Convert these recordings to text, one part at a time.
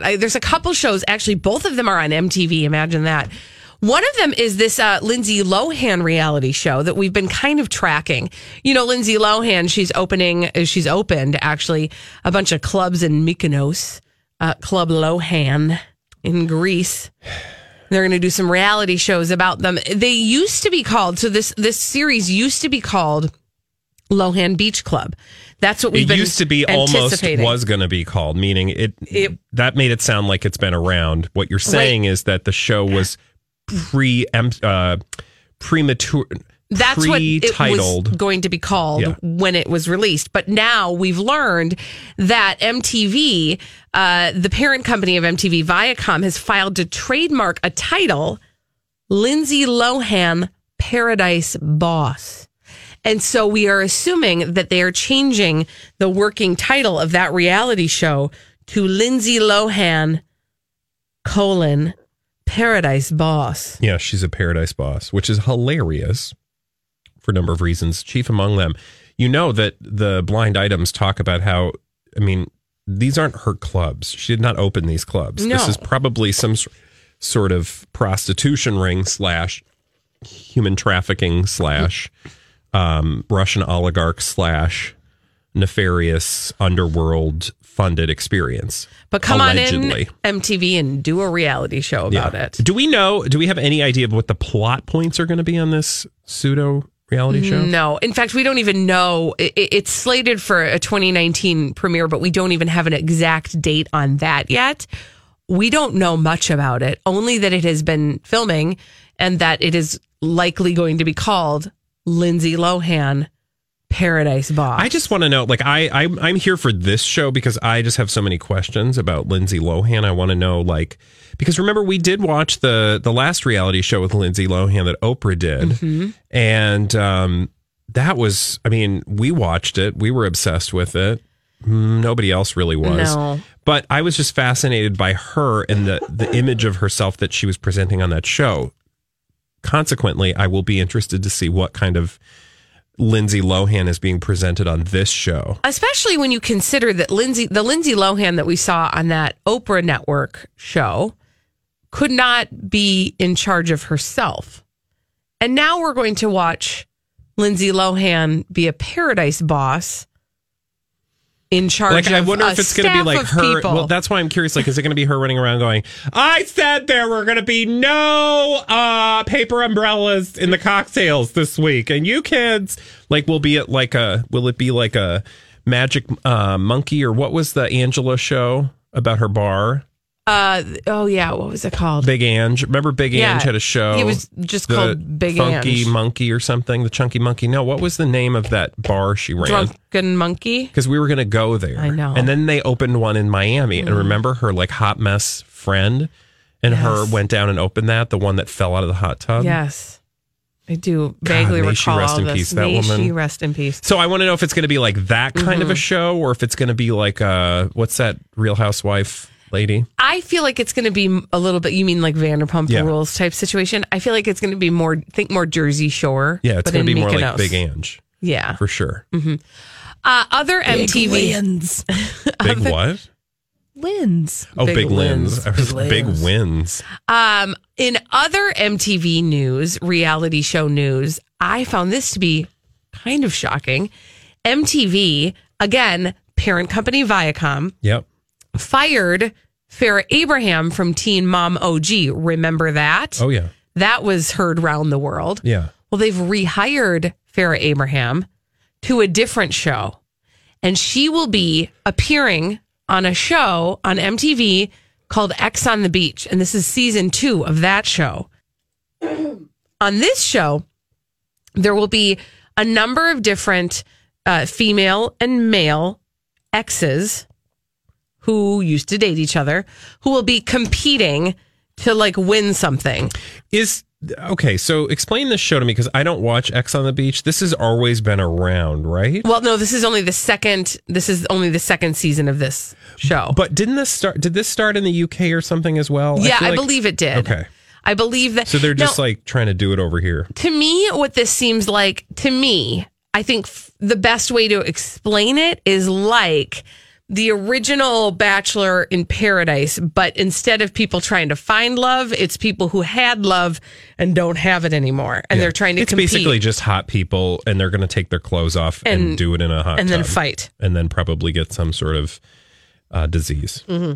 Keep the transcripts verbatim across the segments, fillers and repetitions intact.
I, there's a couple shows, actually, both of them are on M T V. Imagine that. One of them is this uh, Lindsay Lohan reality show that we've been kind of tracking. You know, Lindsay Lohan, she's opening, she's opened actually a bunch of clubs in Mykonos, uh, Club Lohan in Greece. They're going to do some reality shows about them. They used to be called, so this, this series used to be called Lohan Beach Club. That's what we've it been used to be almost was going to be called, meaning it, it that made it sound like it's been around. What you're saying right. is that the show was pre uh, premature. That's pre-titled. What it was going to be called yeah. when it was released. But now we've learned that M T V, uh, the parent company of M T V, Viacom, has filed to trademark a title, Lindsay Lohan Paradise Boss. And so we are assuming that they are changing the working title of that reality show to Lindsay Lohan, colon, Paradise Boss. Yeah, she's a Paradise Boss, which is hilarious for a number of reasons, chief among them. You know that the blind items talk about how, I mean, these aren't her clubs. She did not open these clubs. No. This is probably some sort of prostitution ring slash human trafficking slash... Um, Russian oligarch slash nefarious underworld funded experience. But come allegedly. on in M T V and do a reality show about yeah. it. Do we know, do we have any idea of what the plot points are going to be on this pseudo reality show? No. In fact, we don't even know. It, it's slated for a twenty nineteen premiere, but we don't even have an exact date on that yet. We don't know much about it, only that it has been filming and that it is likely going to be called Lindsay Lohan Paradise Boss. I just want to know, like, I, I'm, I'm here for this show because I just have so many questions about Lindsay Lohan. I want to know, like, because remember, we did watch the, the last reality show with Lindsay Lohan that Oprah did. Mm-hmm. And um, that was, I mean, we watched it. We were obsessed with it. Nobody else really was. No. But I was just fascinated by her and the, the image of herself that she was presenting on that show. Consequently, I will be interested to see what kind of Lindsay Lohan is being presented on this show. Especially when you consider that Lindsay, the Lindsay Lohan that we saw on that Oprah Network show could not be in charge of herself. And now we're going to watch Lindsay Lohan be a Paradise Boss in charge like, of I wonder if it's going to be like her. People. Well, that's why I'm curious. Like, is it going to be her running around going, I said there were going to be no uh, paper umbrellas in the cocktails this week. And you kids, like, will be it like a, will it be like a Magic uh, Monkey or what was the Angela show about her bar? Uh, oh, yeah. What was it called? Big Ange. Remember Big yeah, Ange had a show? It was just called Big Ange. Funky Monkey or something. The Chunky Monkey. No, what was the name of that bar she ran? Drunken Monkey? Because we were going to go there. I know. And then they opened one in Miami. Mm. And remember her like hot mess friend and yes. her went down and opened that, the one that fell out of the hot tub? Yes. I do vaguely God, recall all this. May she rest in this. peace, that may woman. May she rest in peace. So I want to know if it's going to be like that kind mm-hmm. of a show or if it's going to be like, uh, what's that Real Housewife lady? I feel like it's going to be a little bit, you mean like Vanderpump yeah. Rules type situation? I feel like it's going to be more, think more Jersey Shore. Yeah, it's going to be Mykonos. More like Big Ange. Yeah. For sure. Mm-hmm. Uh, other big M T V. Wins. Big other, what? Wins. Oh, Big, big Wins. Wins. Big, big Wins. Um, in other M T V news, reality show news, I found this to be kind of shocking. M T V, again, parent company Viacom. Yep. Fired Farrah Abraham from Teen Mom O G. Remember that? Oh, yeah. That was heard around the world. Yeah. Well, they've rehired Farrah Abraham to a different show. And she will be appearing on a show on M T V called X on the Beach. And this is season two of that show. On this show, there will be a number of different uh, female and male exes who used to date each other, who will be competing to, like, win something. Is, okay, so explain this show to me, because I don't watch X on the Beach. This has always been around, right? Well, no, this is only the second, this is only the second season of this show. But didn't this start, did this start in the U K or something as well? Yeah, I, like, I believe it did. Okay. I believe that. So they're just, now, like, trying to do it over here. To me, what this seems like, to me, I think f- the best way to explain it is, like, the original Bachelor in Paradise, but instead of people trying to find love, it's people who had love and don't have it anymore, and yeah. they're trying to it's compete. It's basically just hot people, and they're going to take their clothes off and, and do it in a hot and tub. And then fight. And then probably get some sort of uh, disease. Mm-hmm.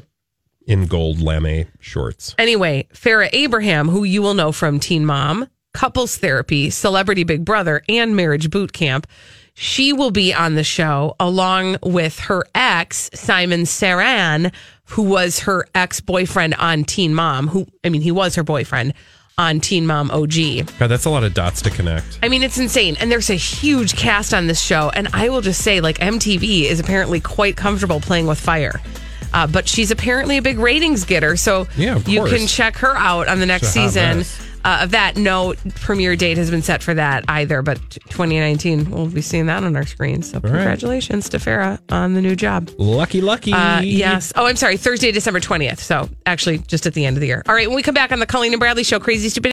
In gold lame shorts. Anyway, Farrah Abraham, who you will know from Teen Mom, Couples Therapy, Celebrity Big Brother, and Marriage Boot Camp, she will be on the show along with her ex, Simon Saran, who was her ex-boyfriend on Teen Mom. Who I mean, he was her boyfriend on Teen Mom O G. God, that's a lot of dots to connect. I mean, it's insane. And there's a huge cast on this show. And I will just say, like, M T V is apparently quite comfortable playing with fire. Uh, but she's apparently a big ratings getter, so yeah, you course. can check her out on the next season uh, of that. No premiere date has been set for that either, but twenty nineteen, we'll be seeing that on our screen. So all congratulations right. to Farrah on the new job. Lucky, lucky. Uh, yes. Oh, I'm sorry. Thursday, December twentieth. So actually just at the end of the year. All right. When we come back on the Colleen and Bradley Show, Crazy Stupid.